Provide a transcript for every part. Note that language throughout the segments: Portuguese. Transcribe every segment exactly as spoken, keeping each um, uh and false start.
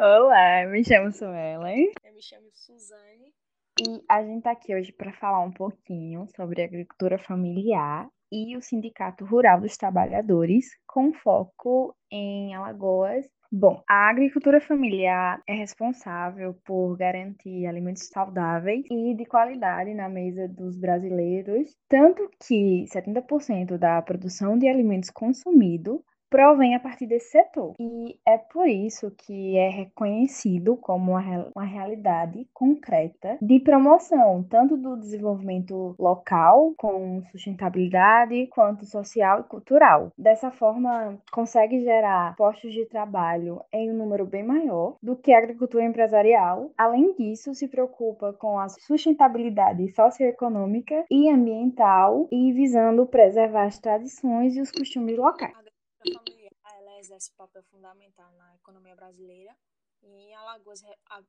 Olá, eu me chamo Suelen. Eu me chamo Suzane. E a gente está aqui hoje para falar um pouquinho sobre agricultura familiar e o Sindicato Rural dos Trabalhadores, com foco em Alagoas. Bom, a agricultura familiar é responsável por garantir alimentos saudáveis e de qualidade na mesa dos brasileiros, tanto que setenta por cento da produção de alimentos consumido provém a partir desse setor. E é por isso que é reconhecido como uma, uma realidade concreta de promoção, tanto do desenvolvimento local, com sustentabilidade, quanto social e cultural. Dessa forma, consegue gerar postos de trabalho em um número bem maior do que a agricultura empresarial. Além disso, se preocupa com a sustentabilidade socioeconômica e ambiental e visando preservar as tradições e os costumes locais. A familiar, ela exerce um papel fundamental na economia brasileira e em Alagoas re, a,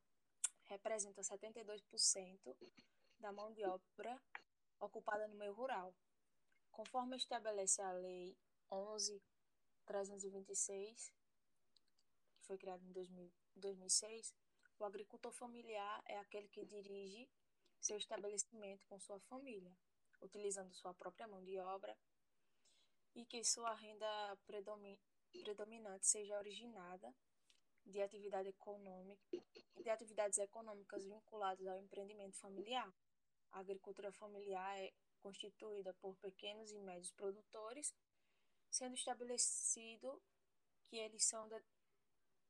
representa setenta e dois por cento da mão de obra ocupada no meio rural. Conforme estabelece a Lei onze mil trezentos e vinte e seis, que foi criada em dois mil, dois mil e seis, o agricultor familiar é aquele que dirige seu estabelecimento com sua família, utilizando sua própria mão de obra, e que sua renda predominante seja originada de, atividade econômica, de atividades econômicas vinculadas ao empreendimento familiar. A agricultura familiar é constituída por pequenos e médios produtores, sendo estabelecido que eles, são de,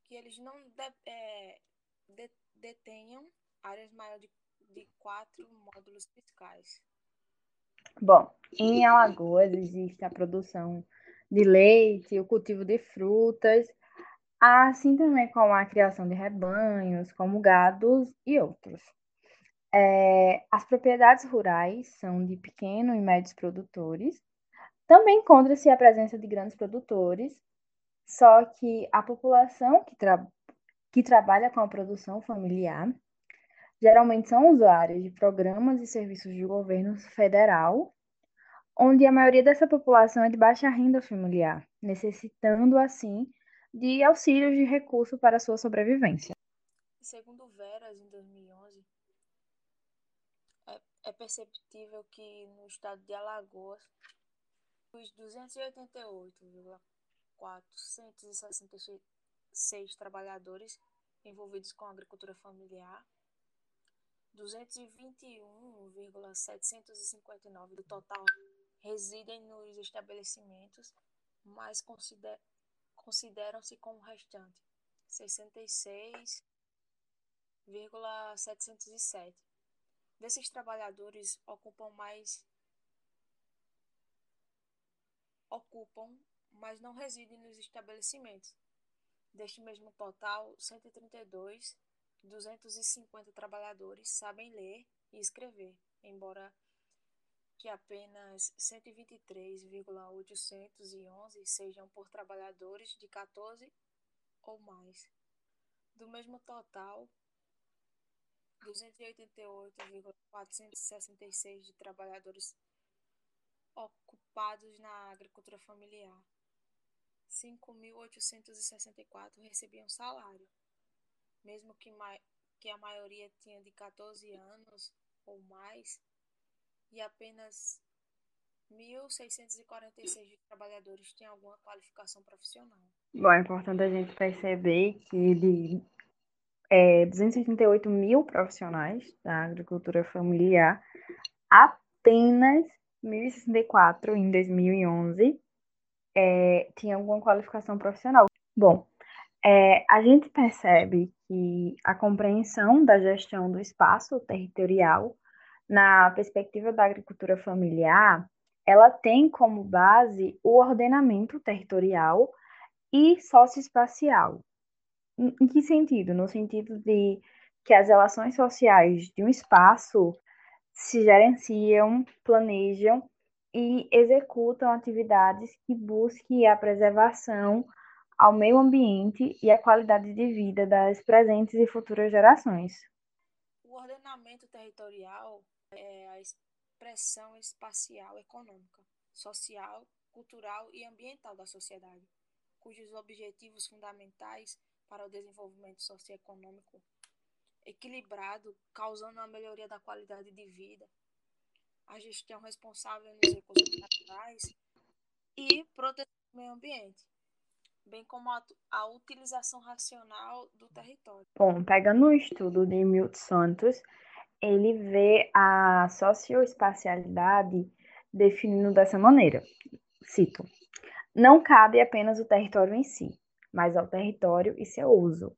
que eles não de, é, de, detenham áreas maiores de, de quatro módulos fiscais. Bom, em Alagoas existe a produção de leite, o cultivo de frutas, assim também como a criação de rebanhos, como gados e outros. É, as propriedades rurais são de pequenos e médios produtores. Também encontra-se a presença de grandes produtores, só que a população que, tra- que trabalha com a produção familiar geralmente são usuários de programas e serviços do governo federal, onde a maioria dessa população é de baixa renda familiar, necessitando, assim, de auxílios de recurso para sua sobrevivência. Segundo Veras, em dois mil e onze, é perceptível que no estado de Alagoas, os duzentos e oitenta e oito mil, quatrocentos e sessenta e seis trabalhadores envolvidos com a agricultura familiar, duzentos e vinte e um mil, setecentos e cinquenta e nove do total residem nos estabelecimentos, mas consider- consideram-se como restante, sessenta e seis mil, setecentos e sete. Desses trabalhadores ocupam mais ocupam, mas não residem nos estabelecimentos. Deste mesmo total, cento e trinta e dois duzentos e cinquenta trabalhadores sabem ler e escrever, embora que apenas cento e vinte e três mil, oitocentos e onze sejam por trabalhadores de catorze ou mais. Do mesmo total, duzentos e oitenta e oito mil, quatrocentos e sessenta e seis de trabalhadores ocupados na agricultura familiar, cinco mil, oitocentos e sessenta e quatro recebiam salário, mesmo que, ma- que a maioria tinha de catorze anos ou mais, e apenas mil, seiscentos e quarenta e seis trabalhadores tinham alguma qualificação profissional. Bom, é importante a gente perceber que de é, duzentos e oitenta e oito mil profissionais da agricultura familiar, apenas mil e sessenta e quatro em dois mil e onze é, tinham alguma qualificação profissional. Bom, É, a gente percebe que a compreensão da gestão do espaço territorial na perspectiva da agricultura familiar, ela tem como base o ordenamento territorial e socioespacial. Em, em que sentido? No sentido de que as relações sociais de um espaço se gerenciam, planejam e executam atividades que busquem a preservação ao meio ambiente e à qualidade de vida das presentes e futuras gerações. O ordenamento territorial é a expressão espacial, econômica, social, cultural e ambiental da sociedade, cujos objetivos fundamentais para o desenvolvimento socioeconômico equilibrado, causando a melhoria da qualidade de vida, a gestão responsável nos recursos naturais e proteção do meio ambiente, bem como a, a utilização racional do território. Bom, pegando o estudo de Milton Santos, ele vê a socioespacialidade definindo dessa maneira, cito, não cabe apenas o território em si, mas ao território e seu uso.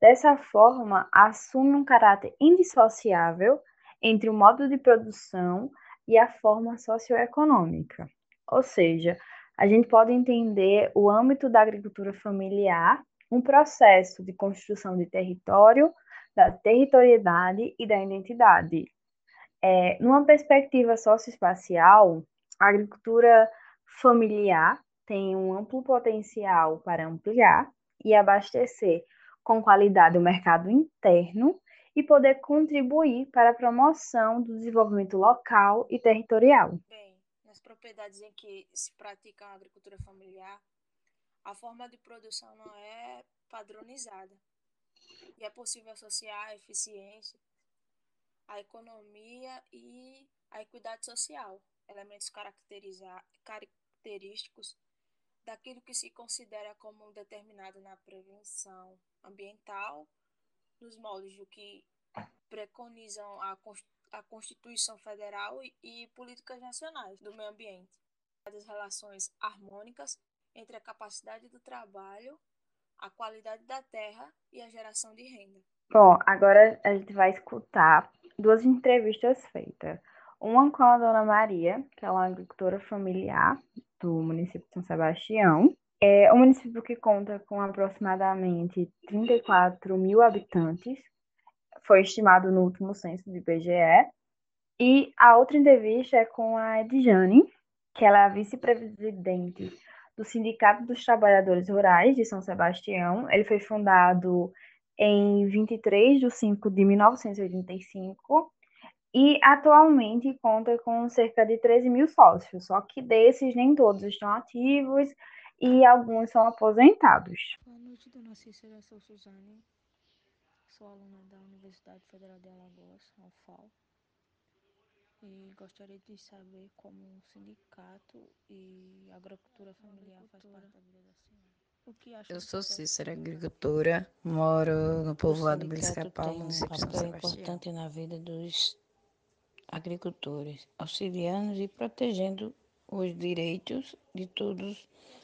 Dessa forma, assume um caráter indissociável entre o modo de produção e a forma socioeconômica. Ou seja, a gente pode entender o âmbito da agricultura familiar, um processo de construção de território, da territorialidade e da identidade. É, numa perspectiva socioespacial, a agricultura familiar tem um amplo potencial para ampliar e abastecer com qualidade o mercado interno e poder contribuir para a promoção do desenvolvimento local e territorial. Bem, nas propriedades em que se pratica a agricultura familiar, a forma de produção não é padronizada e é possível associar a eficiência, a economia e a equidade social, elementos característicos daquilo que se considera como determinado na prevenção ambiental, nos moldes do que preconizam a, a Constituição Federal e, e políticas nacionais do meio ambiente, das relações harmônicas entre a capacidade do trabalho, a qualidade da terra e a geração de renda. Bom, agora a gente vai escutar duas entrevistas feitas. Uma com a dona Maria, que é uma agricultora familiar do município de São Sebastião. É um município que conta com aproximadamente trinta e quatro mil habitantes, foi estimado no último censo do I B G E. E a outra entrevista é com a Edjane, que ela é a vice-presidente do Sindicato dos Trabalhadores Rurais de São Sebastião. Ele foi fundado em vinte e três de maio de mil novecentos e oitenta e cinco e atualmente conta com cerca de treze mil sócios, só que desses nem todos estão ativos e alguns são aposentados. Boa noite, dona Cícera, eu sou Suzane, sou aluna da Universidade Federal de Alagoas, U F A O, e gostaria de saber como um sindicato e agricultura familiar faz parte da vida da senhora. Eu sou Cícera, agricultora, moro no povoado Beliscapau, município de São Sebastião. O sindicato tem um papel importante na vida dos agricultores, auxiliando e protegendo os direitos de todos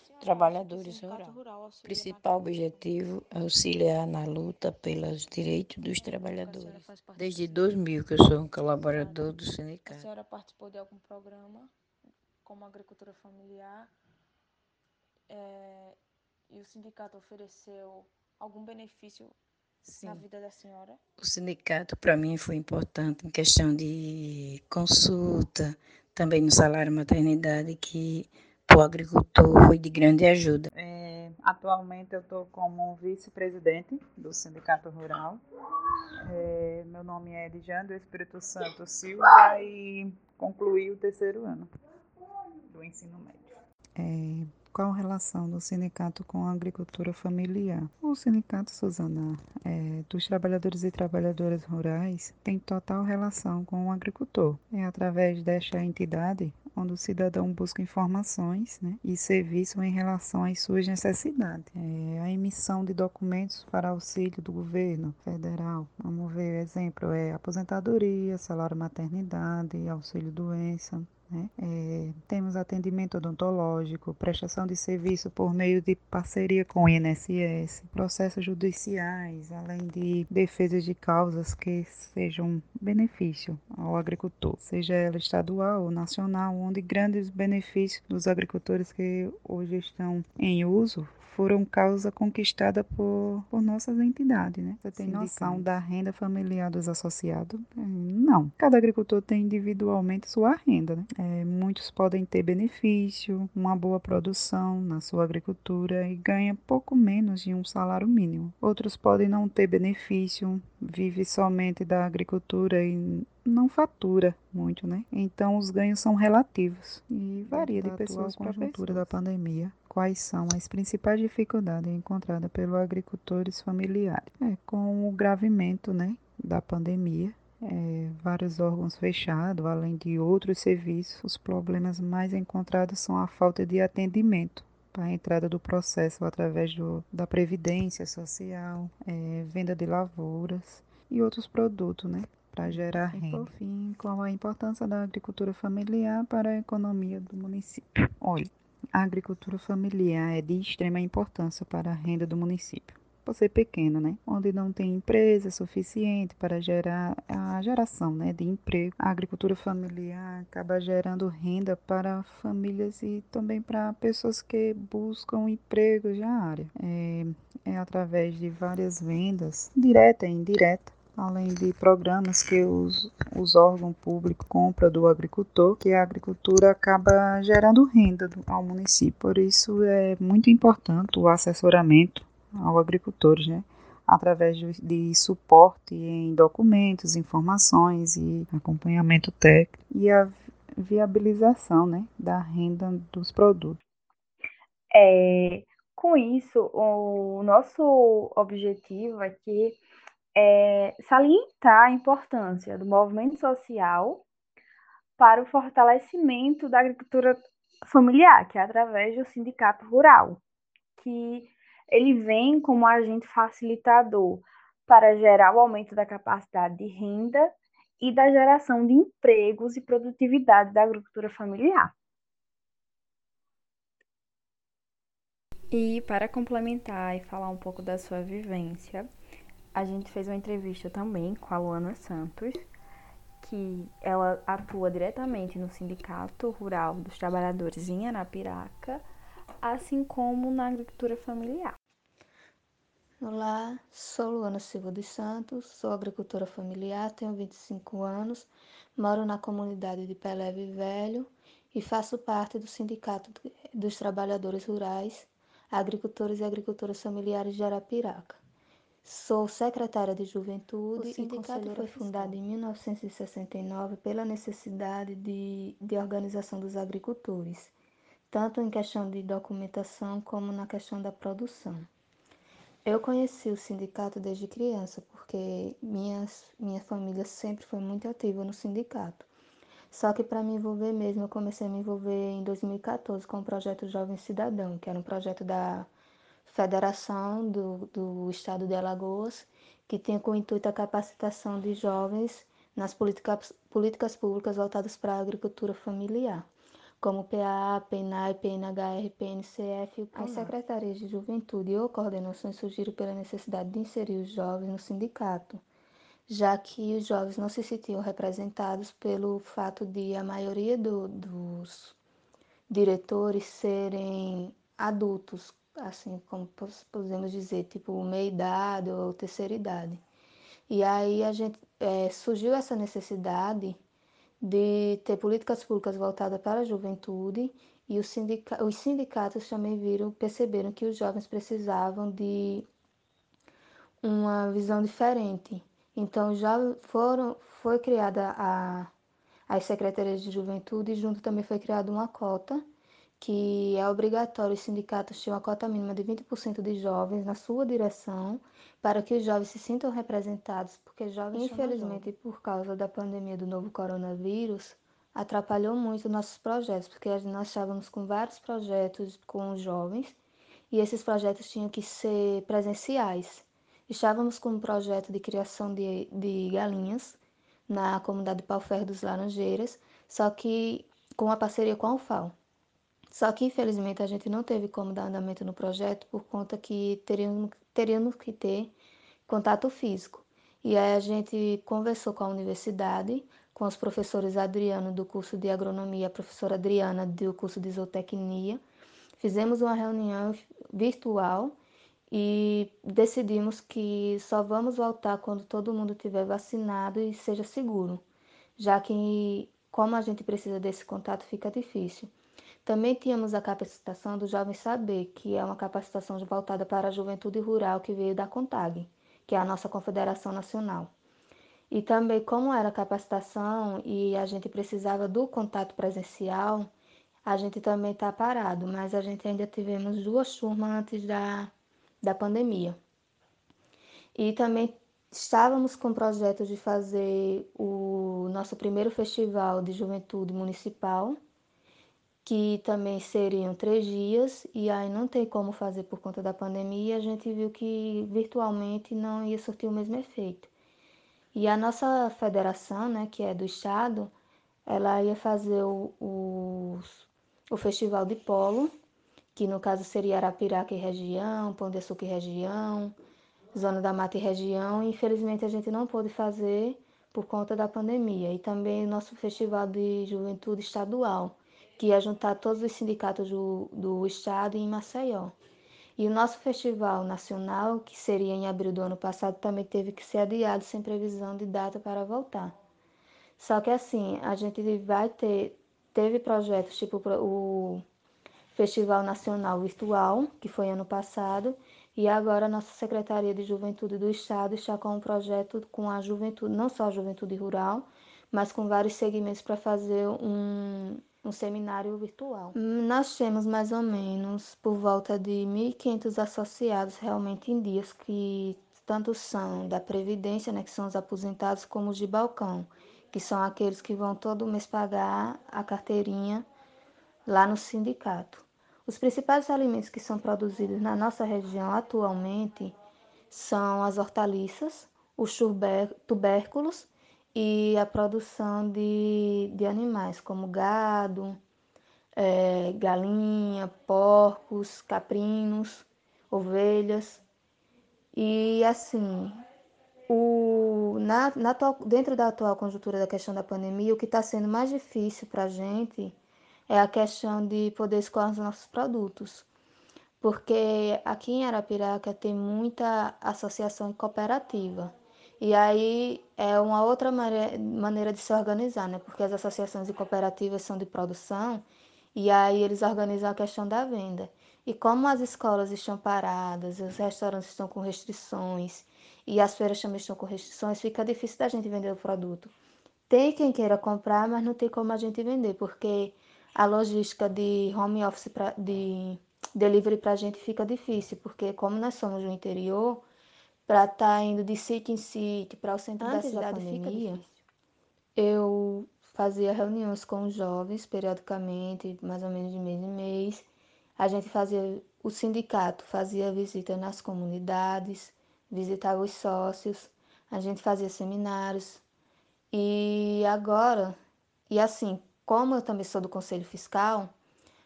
os trabalhadores rurais. O principal objetivo é auxiliar na luta pelos direitos dos trabalhadores. Desde dois mil que eu sou um colaborador do sindicato. A senhora participou de algum programa como agricultura familiar? É... E o sindicato ofereceu algum benefício Sim. na vida da senhora? O sindicato, para mim, foi importante em questão de consulta, também no salário maternidade, que para o agricultor foi de grande ajuda. É, atualmente, eu estou como vice-presidente do Sindicato Rural. É, meu nome é Adriano, do Espírito Santo Silva, e concluí o terceiro ano do ensino médio. É... Qual a relação do sindicato com a agricultura familiar? O sindicato, Suzana, é, dos trabalhadores e trabalhadoras rurais tem total relação com o agricultor. É através desta entidade onde o cidadão busca informações, né, e serviços em relação às suas necessidades. É, a emissão de documentos para auxílio do governo federal. Vamos ver, exemplo, é aposentadoria, salário maternidade, auxílio doença. Né? É, temos atendimento odontológico, prestação de serviço por meio de parceria com o I N S S, processos judiciais, além de defesas de causas que sejam benefício ao agricultor, seja ela estadual ou nacional, onde grandes benefícios dos agricultores que hoje estão em uso foram causa conquistada por, por nossas entidades, né? Você tem noção da renda familiar dos associados? Não. Cada agricultor tem individualmente sua renda, né? É, muitos podem ter benefício, uma boa produção na sua agricultura e ganha pouco menos de um salário mínimo. Outros podem não ter benefício, vive somente da agricultura e não fatura muito, né? Então, os ganhos são relativos e varia de pessoa a pessoa. A conjuntura da pandemia quais são as principais dificuldades encontradas pelos agricultores familiares. É, com o agravamento, né, da pandemia, é, vários órgãos fechados, além de outros serviços, os problemas mais encontrados são a falta de atendimento para a entrada do processo através do, da previdência social, é, venda de lavouras e outros produtos, né, para gerar e, renda. Por fim, qual a importância da agricultura familiar para a economia do município? Olha, a agricultura familiar é de extrema importância para a renda do município, por ser pequeno, né, onde não tem empresa suficiente para gerar a geração, né, de emprego. A agricultura familiar acaba gerando renda para famílias e também para pessoas que buscam emprego já na área. É, é através de várias vendas, direta e indireta, além de programas que os, os órgãos públicos compram do agricultor, que a agricultura acaba gerando renda ao município. Por isso é muito importante o assessoramento aos agricultores, né, através de, de suporte em documentos, informações e acompanhamento técnico e a viabilização, né, da renda dos produtos. É, com isso, o nosso objetivo aqui é salientar a importância do movimento social para o fortalecimento da agricultura familiar, que é através do Sindicato Rural, que ele vem como agente facilitador para gerar o aumento da capacidade de renda e da geração de empregos e produtividade da agricultura familiar. E para complementar e falar um pouco da sua vivência, a gente fez uma entrevista também com a Luana Santos, que ela atua diretamente no Sindicato Rural dos Trabalhadores em Arapiraca, assim como na agricultura familiar. Olá, sou Luana Silva dos Santos, sou agricultora familiar, tenho vinte e cinco anos, moro na comunidade de Peleve Velho e faço parte do Sindicato dos Trabalhadores Rurais, Agricultores e Agricultoras Familiares de Arapiraca. Sou secretária de Juventude. O sindicato foi fundado em mil novecentos e sessenta e nove pela necessidade de, de organização dos agricultores, tanto em questão de documentação como na questão da produção. Eu conheci o sindicato desde criança, porque minhas, minha família sempre foi muito ativa no sindicato. Só que para me envolver mesmo, eu comecei a me envolver em dois mil e catorze com o projeto Jovem Cidadão, que era um projeto da Federação do, do Estado de Alagoas, que tinha como intuito a capacitação de jovens nas políticas, políticas públicas voltadas para a agricultura familiar, como P A A, P N A E, P N H R, P N C F. As secretarias de juventude ou coordenações surgiram pela necessidade de inserir os jovens no sindicato, já que os jovens não se sentiam representados pelo fato de a maioria do, dos diretores serem adultos, assim como podemos dizer, tipo meia-idade ou terceira idade. E aí a gente, é, surgiu essa necessidade de ter políticas públicas voltadas para a juventude, e os, sindica- os sindicatos também viram, perceberam que os jovens precisavam de uma visão diferente. Então já foram, foi criada a, as secretarias de juventude, e junto também foi criada uma cota, que é obrigatório os sindicatos terem uma cota mínima de vinte por cento de jovens na sua direção, para que os jovens se sintam representados, porque jovens, infelizmente, por causa da pandemia do novo coronavírus, atrapalhou muito nossos projetos, porque nós estávamos com vários projetos com os jovens, e esses projetos tinham que ser presenciais. Estávamos com um projeto de criação de, de galinhas na comunidade Pau Ferro dos Laranjeiras, só que com a parceria com a U F A O. Só que, infelizmente, a gente não teve como dar andamento no projeto por conta que teríamos, teríamos que ter contato físico. E aí a gente conversou com a universidade, com os professores Adriano do curso de agronomia, a professora Adriana do curso de zootecnia. Fizemos uma reunião virtual e decidimos que só vamos voltar quando todo mundo estiver vacinado e seja seguro, já que, como a gente precisa desse contato, fica difícil. Também tínhamos a capacitação do Jovem Saber, que é uma capacitação voltada para a juventude rural que veio da CONTAG, que é a nossa confederação nacional. E também, como era a capacitação e a gente precisava do contato presencial, a gente também está parado, mas a gente ainda tivemos duas turmas antes da, da pandemia. E também estávamos com o projeto de fazer o nosso primeiro festival de juventude municipal, que também seriam três dias, e aí não tem como fazer por conta da pandemia, a gente viu que virtualmente não ia surtir o mesmo efeito. E a nossa federação, né, que é do estado, ela ia fazer o, o, o festival de polo, que no caso seria Arapiraca e região, Pão de Açúcar e região, Zona da Mata e região, e infelizmente a gente não pôde fazer por conta da pandemia. E também o nosso festival de juventude estadual, que ia juntar todos os sindicatos do, do estado em Maceió. E o nosso festival nacional, que seria em abril do ano passado, também teve que ser adiado sem previsão de data para voltar. Só que assim, a gente vai ter, teve projetos tipo o Festival Nacional Virtual, que foi ano passado, e agora a nossa Secretaria de Juventude do Estado está com um projeto com a juventude, não só a juventude rural, mas com vários segmentos para fazer um... um seminário virtual. Nós temos mais ou menos por volta de mil e quinhentos associados realmente em dias, que tanto são da Previdência, né, que são os aposentados, como os de balcão, que são aqueles que vão todo mês pagar a carteirinha lá no sindicato. Os principais alimentos que são produzidos na nossa região atualmente são as hortaliças, os tubérculos, e a produção de, de animais, como gado, é, galinha, porcos, caprinos, ovelhas. E assim, o, na, na atual, dentro da atual conjuntura da questão da pandemia, o que está sendo mais difícil para a gente é a questão de poder escolher os nossos produtos. Porque aqui em Arapiraca tem muita associação e cooperativa. E aí é uma outra maneira de se organizar, né? Porque as associações e cooperativas são de produção, e aí eles organizam a questão da venda. E como as escolas estão paradas, os restaurantes estão com restrições, e as feiras também estão com restrições, fica difícil da gente vender o produto. Tem quem queira comprar, mas não tem como a gente vender, porque a logística de home office, pra, de delivery para a gente fica difícil, porque como nós somos do interior, para estar tá indo de sítio em sítio, para o centro da cidade fica difícil. Eu fazia reuniões com os jovens, periodicamente, mais ou menos de mês em mês. A gente fazia, o sindicato fazia visitas nas comunidades, visitava os sócios, a gente fazia seminários. E agora, e assim, como eu também sou do Conselho Fiscal,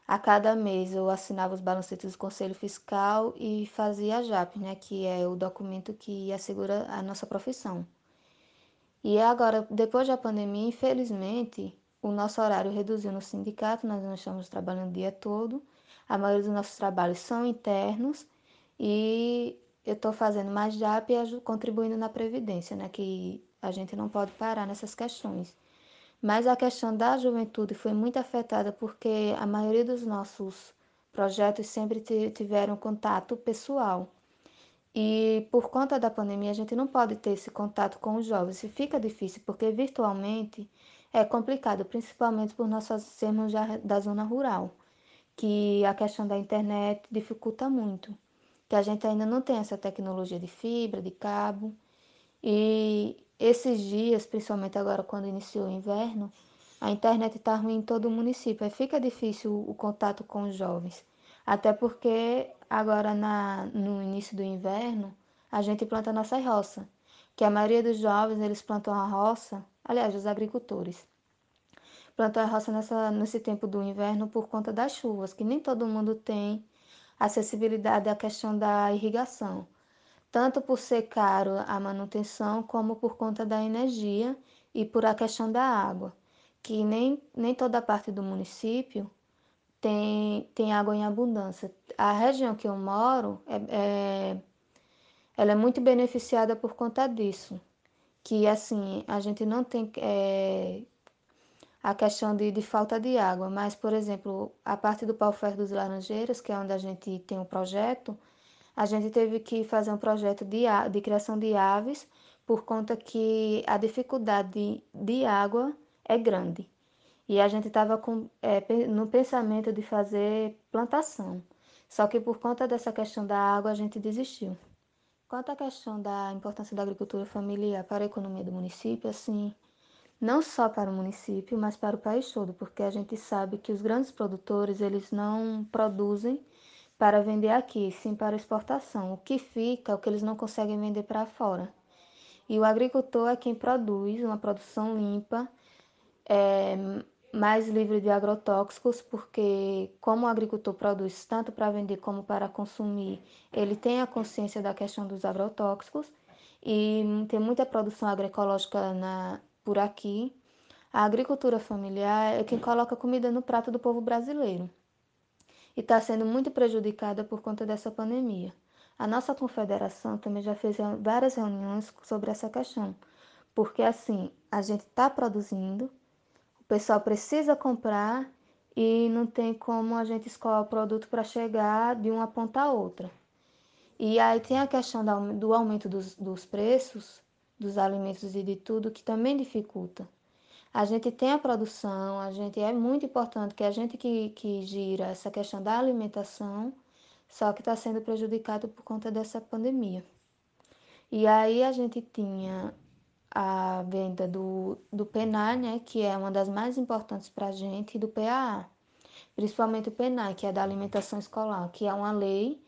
a cada mês eu assinava os balancetes do Conselho Fiscal e fazia a J A P, né, que é o documento que assegura a nossa profissão. E agora, depois da pandemia, infelizmente, o nosso horário reduziu no sindicato, nós não estamos trabalhando o dia todo, a maioria dos nossos trabalhos são internos e eu estou fazendo mais J A P e contribuindo na Previdência, né, que a gente não pode parar nessas questões. Mas a questão da juventude foi muito afetada porque a maioria dos nossos projetos sempre tiveram contato pessoal. E por conta da pandemia a gente não pode ter esse contato com os jovens. E fica difícil porque virtualmente é complicado, principalmente por nós sermos da zona rural, que a questão da internet dificulta muito, que a gente ainda não tem essa tecnologia de fibra, de cabo. E esses dias, principalmente agora quando iniciou o inverno, a internet está ruim em todo o município. Aí fica difícil o contato com os jovens. Até porque agora na, no início do inverno, a gente planta a nossa roça. Que a maioria dos jovens, eles plantam a roça, aliás, os agricultores, plantam a roça nessa, nesse tempo do inverno por conta das chuvas, que nem todo mundo tem acessibilidade à questão da irrigação. Tanto por ser caro a manutenção, como por conta da energia e por a questão da água, que nem, nem toda parte do município tem, tem água em abundância. A região que eu moro, é, é, ela é muito beneficiada por conta disso, que assim, a gente não tem é, a questão de, de falta de água, mas, por exemplo, a parte do Pau Ferro dos Laranjeiras, que é onde a gente tem um projeto, a gente teve que fazer um projeto de, de criação de aves por conta que a dificuldade de, de água é grande. e a gente estava é, no pensamento de fazer plantação. Só que por conta dessa questão da água, a gente desistiu. Quanto à questão da importância da agricultura familiar para a economia do município, assim, não só para o município, mas para o país todo, porque a gente sabe que os grandes produtores, eles não produzem para vender aqui, sim para exportação. O que fica, o que eles não conseguem vender para fora. E o agricultor é quem produz uma produção limpa, é, mais livre de agrotóxicos, porque como o agricultor produz tanto para vender como para consumir, ele tem a consciência da questão dos agrotóxicos e tem muita produção agroecológica na, por aqui. A agricultura familiar é quem coloca comida no prato do povo brasileiro e está sendo muito prejudicada por conta dessa pandemia. A nossa confederação também já fez várias reuniões sobre essa questão, porque assim, a gente está produzindo, o pessoal precisa comprar e não tem como a gente escoar o produto para chegar de uma ponta a outra. E aí tem a questão do aumento dos, dos preços, dos alimentos e de tudo, que também dificulta. A gente tem a produção, a gente é muito importante, que a gente que, que gira essa questão da alimentação, só que está sendo prejudicado por conta dessa pandemia. E aí a gente tinha a venda do, do P N A, né, que é uma das mais importantes para a gente, e do P A A, principalmente o P N A, que é da alimentação escolar, que é uma lei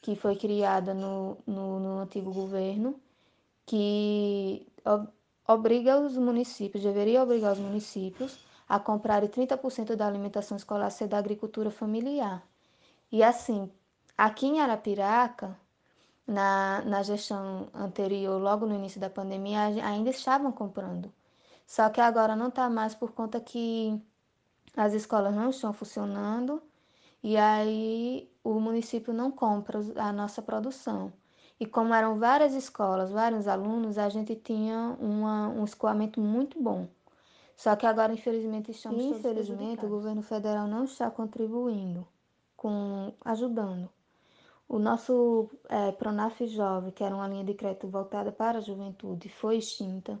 que foi criada no, no, no antigo governo, que obriga os municípios, deveria obrigar os municípios a comprarem trinta por cento da alimentação escolar ser da agricultura familiar. E assim, aqui em Arapiraca, Na, na gestão anterior, logo no início da pandemia, ainda estavam comprando. Só que agora não está mais por conta que as escolas não estão funcionando e aí o município não compra a nossa produção. E como eram várias escolas, vários alunos, a gente tinha uma, um escoamento muito bom. Só que agora, infelizmente, estamos todos prejudicados. Infelizmente, o governo federal não está contribuindo, com, ajudando. O nosso é, PRONAF Jovem, que era uma linha de crédito voltada para a juventude, foi extinta.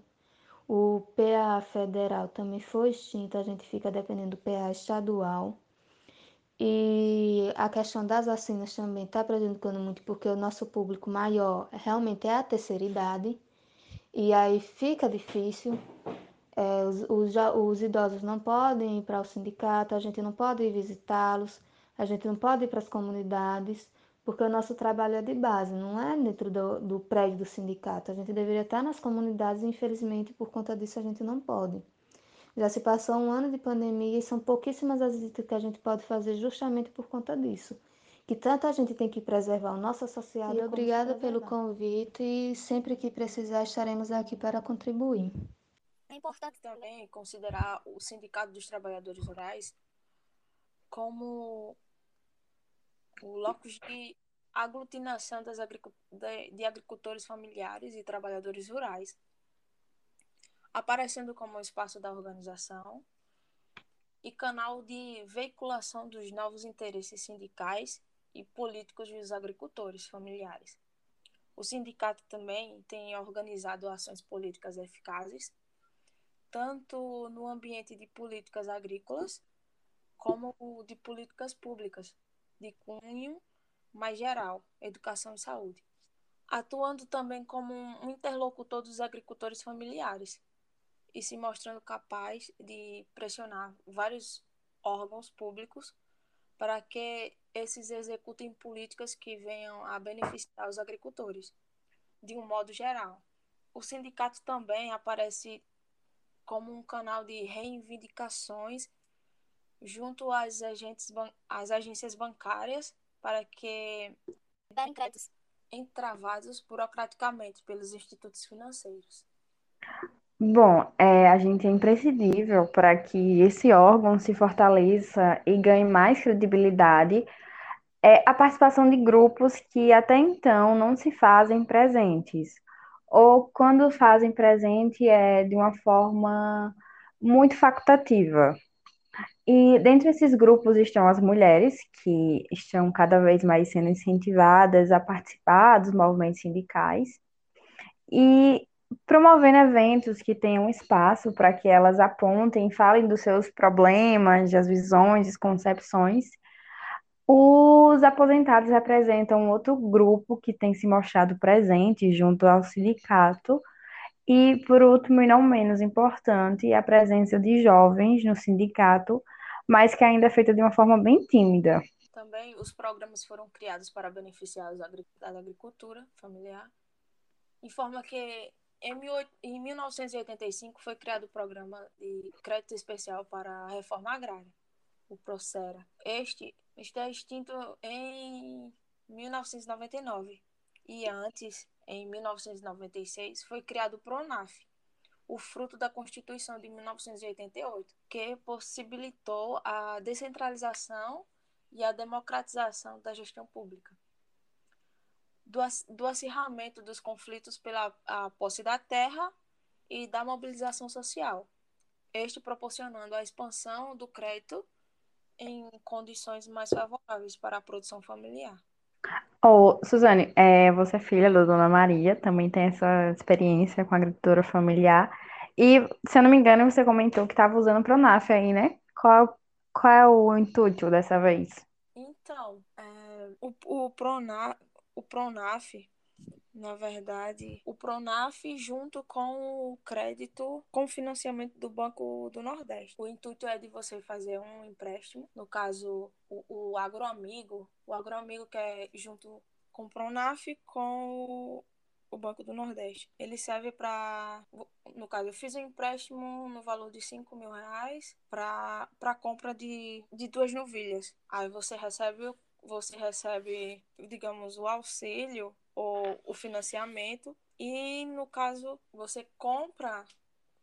O P A Federal também foi extinto, a gente fica dependendo do P A estadual. E a questão das vacinas também está prejudicando muito, porque o nosso público maior realmente é a terceira idade. E aí fica difícil, é, os, os, os idosos não podem ir para o sindicato, a gente não pode ir visitá-los, a gente não pode ir para as comunidades, porque o nosso trabalho é de base, não é dentro do, do prédio do sindicato. A gente deveria estar nas comunidades e, infelizmente, por conta disso, a gente não pode. Já se passou um ano de pandemia e são pouquíssimas as visitas que a gente pode fazer justamente por conta disso. Que tanto a gente tem que preservar o nosso associado. E obrigada pelo convite e sempre que precisar estaremos aqui para contribuir. É importante também considerar o Sindicato dos Trabalhadores Rurais como o locus de aglutinação das agric... de agricultores familiares e trabalhadores rurais, aparecendo como espaço da organização e canal de veiculação dos novos interesses sindicais e políticos dos agricultores familiares. O sindicato também tem organizado ações políticas eficazes, tanto no ambiente de políticas agrícolas como de políticas públicas, de cunho mais geral, educação e saúde, atuando também como um interlocutor dos agricultores familiares e se mostrando capaz de pressionar vários órgãos públicos para que esses executem políticas que venham a beneficiar os agricultores, de um modo geral. O sindicato também aparece como um canal de reivindicações junto às, agentes, às agências bancárias para que darem créditos entravados burocraticamente pelos institutos financeiros. Bom, é, a gente é imprescindível para que esse órgão se fortaleça e ganhe mais credibilidade é a participação de grupos que até então não se fazem presentes, ou quando fazem presente é de uma forma muito facultativa. E dentre esses grupos estão as mulheres, que estão cada vez mais sendo incentivadas a participar dos movimentos sindicais. E promovendo eventos que tenham espaço para que elas apontem, falem dos seus problemas, das visões, das concepções. Os aposentados representam outro grupo que tem se mostrado presente junto ao sindicato. E, por último, e não menos importante, a presença de jovens no sindicato, mas que ainda é feita de uma forma bem tímida. Também os programas foram criados para beneficiar os agri- da agricultura familiar. Informa que em mil novecentos e oitenta e cinco foi criado o programa de crédito especial para a reforma agrária, o PROCERA. Este está extinto em mil novecentos e noventa e nove e antes, em mil novecentos e noventa e seis, foi criado o PRONAF, o fruto da Constituição de mil novecentos e oitenta e oito, que possibilitou a descentralização e a democratização da gestão pública, do acirramento dos conflitos pela a posse da terra e da mobilização social, este proporcionando a expansão do crédito em condições mais favoráveis para a produção familiar. Oh, Suzane, é, você é filha da Dona Maria, também tem essa experiência com a agricultura familiar, e, se eu não me engano, você comentou que estava usando o PRONAF aí, né? Qual, qual é o intuito dessa vez? Então, é, o, o PRONAF... O PRONAF, na verdade, o PRONAF junto com o crédito, com o financiamento do Banco do Nordeste. O intuito é de você fazer um empréstimo, no caso, o, o Agroamigo, o Agroamigo que é junto com o PRONAF, com o, o Banco do Nordeste. Ele serve para, no caso, eu fiz um empréstimo no valor de cinco mil reais para a compra de, de duas novilhas. Aí você recebe o Você recebe, digamos, o auxílio ou o financiamento e, no caso, você compra,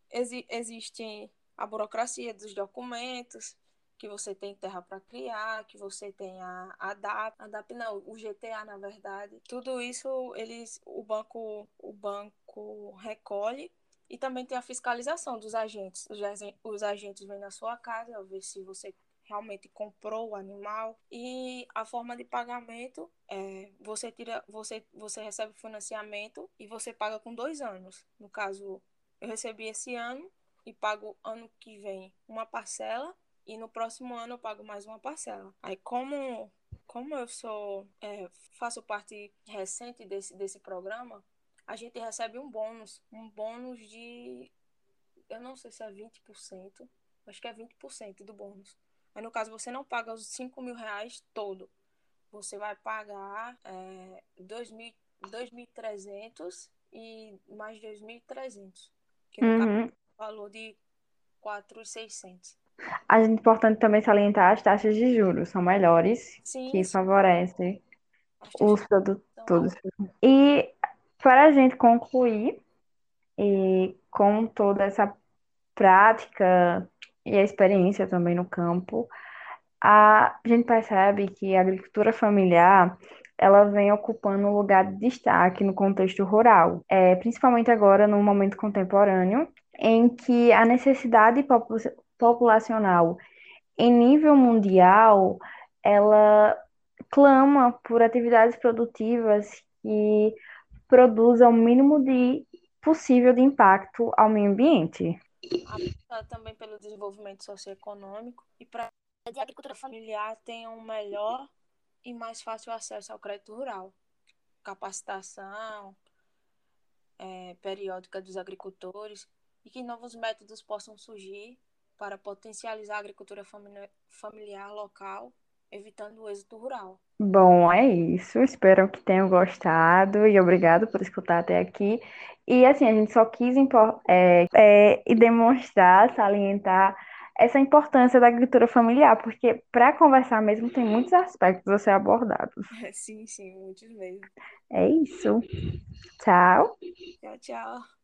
exi- existe a burocracia dos documentos, que você tem terra para criar, que você tem a, a D A P, a D A P não, o G T A, na verdade. Tudo isso eles, o banco, o banco recolhe. E também tem a fiscalização dos agentes. Os, os agentes vêm na sua casa, ver se você realmente comprou o animal. E a forma de pagamento é você tira, você, você recebe o financiamento e você paga com dois anos. No caso, eu recebi esse ano e pago ano que vem uma parcela e no próximo ano eu pago mais uma parcela. Aí como, como eu sou é, faço parte recente desse, desse programa, a gente recebe um bônus, um bônus de, eu não sei se é vinte por cento, acho que é vinte por cento do bônus. Aí, no caso, você não paga os cinco mil reais todo. Você vai pagar é, dois mil e trezentos e mais dois mil e trezentos. Que no uhum. caso, é o valor de quatro mil e seiscentos. É importante também salientar as taxas de juros. São melhores, sim, que favorecem os produtores. E para a gente concluir, e com toda essa prática e a experiência também no campo, a gente percebe que a agricultura familiar, ela vem ocupando um lugar de destaque no contexto rural, é, principalmente agora no momento contemporâneo, em que a necessidade populacional em nível mundial, ela clama por atividades produtivas que produzam o mínimo de possível de impacto ao meio ambiente. Apostar também pelo desenvolvimento socioeconômico e para que a agricultura familiar tenha um melhor e mais fácil acesso ao crédito rural, capacitação é, periódica dos agricultores e que novos métodos possam surgir para potencializar a agricultura famili- familiar local, evitando o êxito rural. Bom, é isso. Espero que tenham gostado e obrigado por escutar até aqui. E assim, a gente só quis impor, é, é, demonstrar, salientar essa importância da agricultura familiar, porque para conversar mesmo tem muitos aspectos a ser abordados. Sim, sim, muitos mesmo. É isso. Tchau. Tchau, tchau.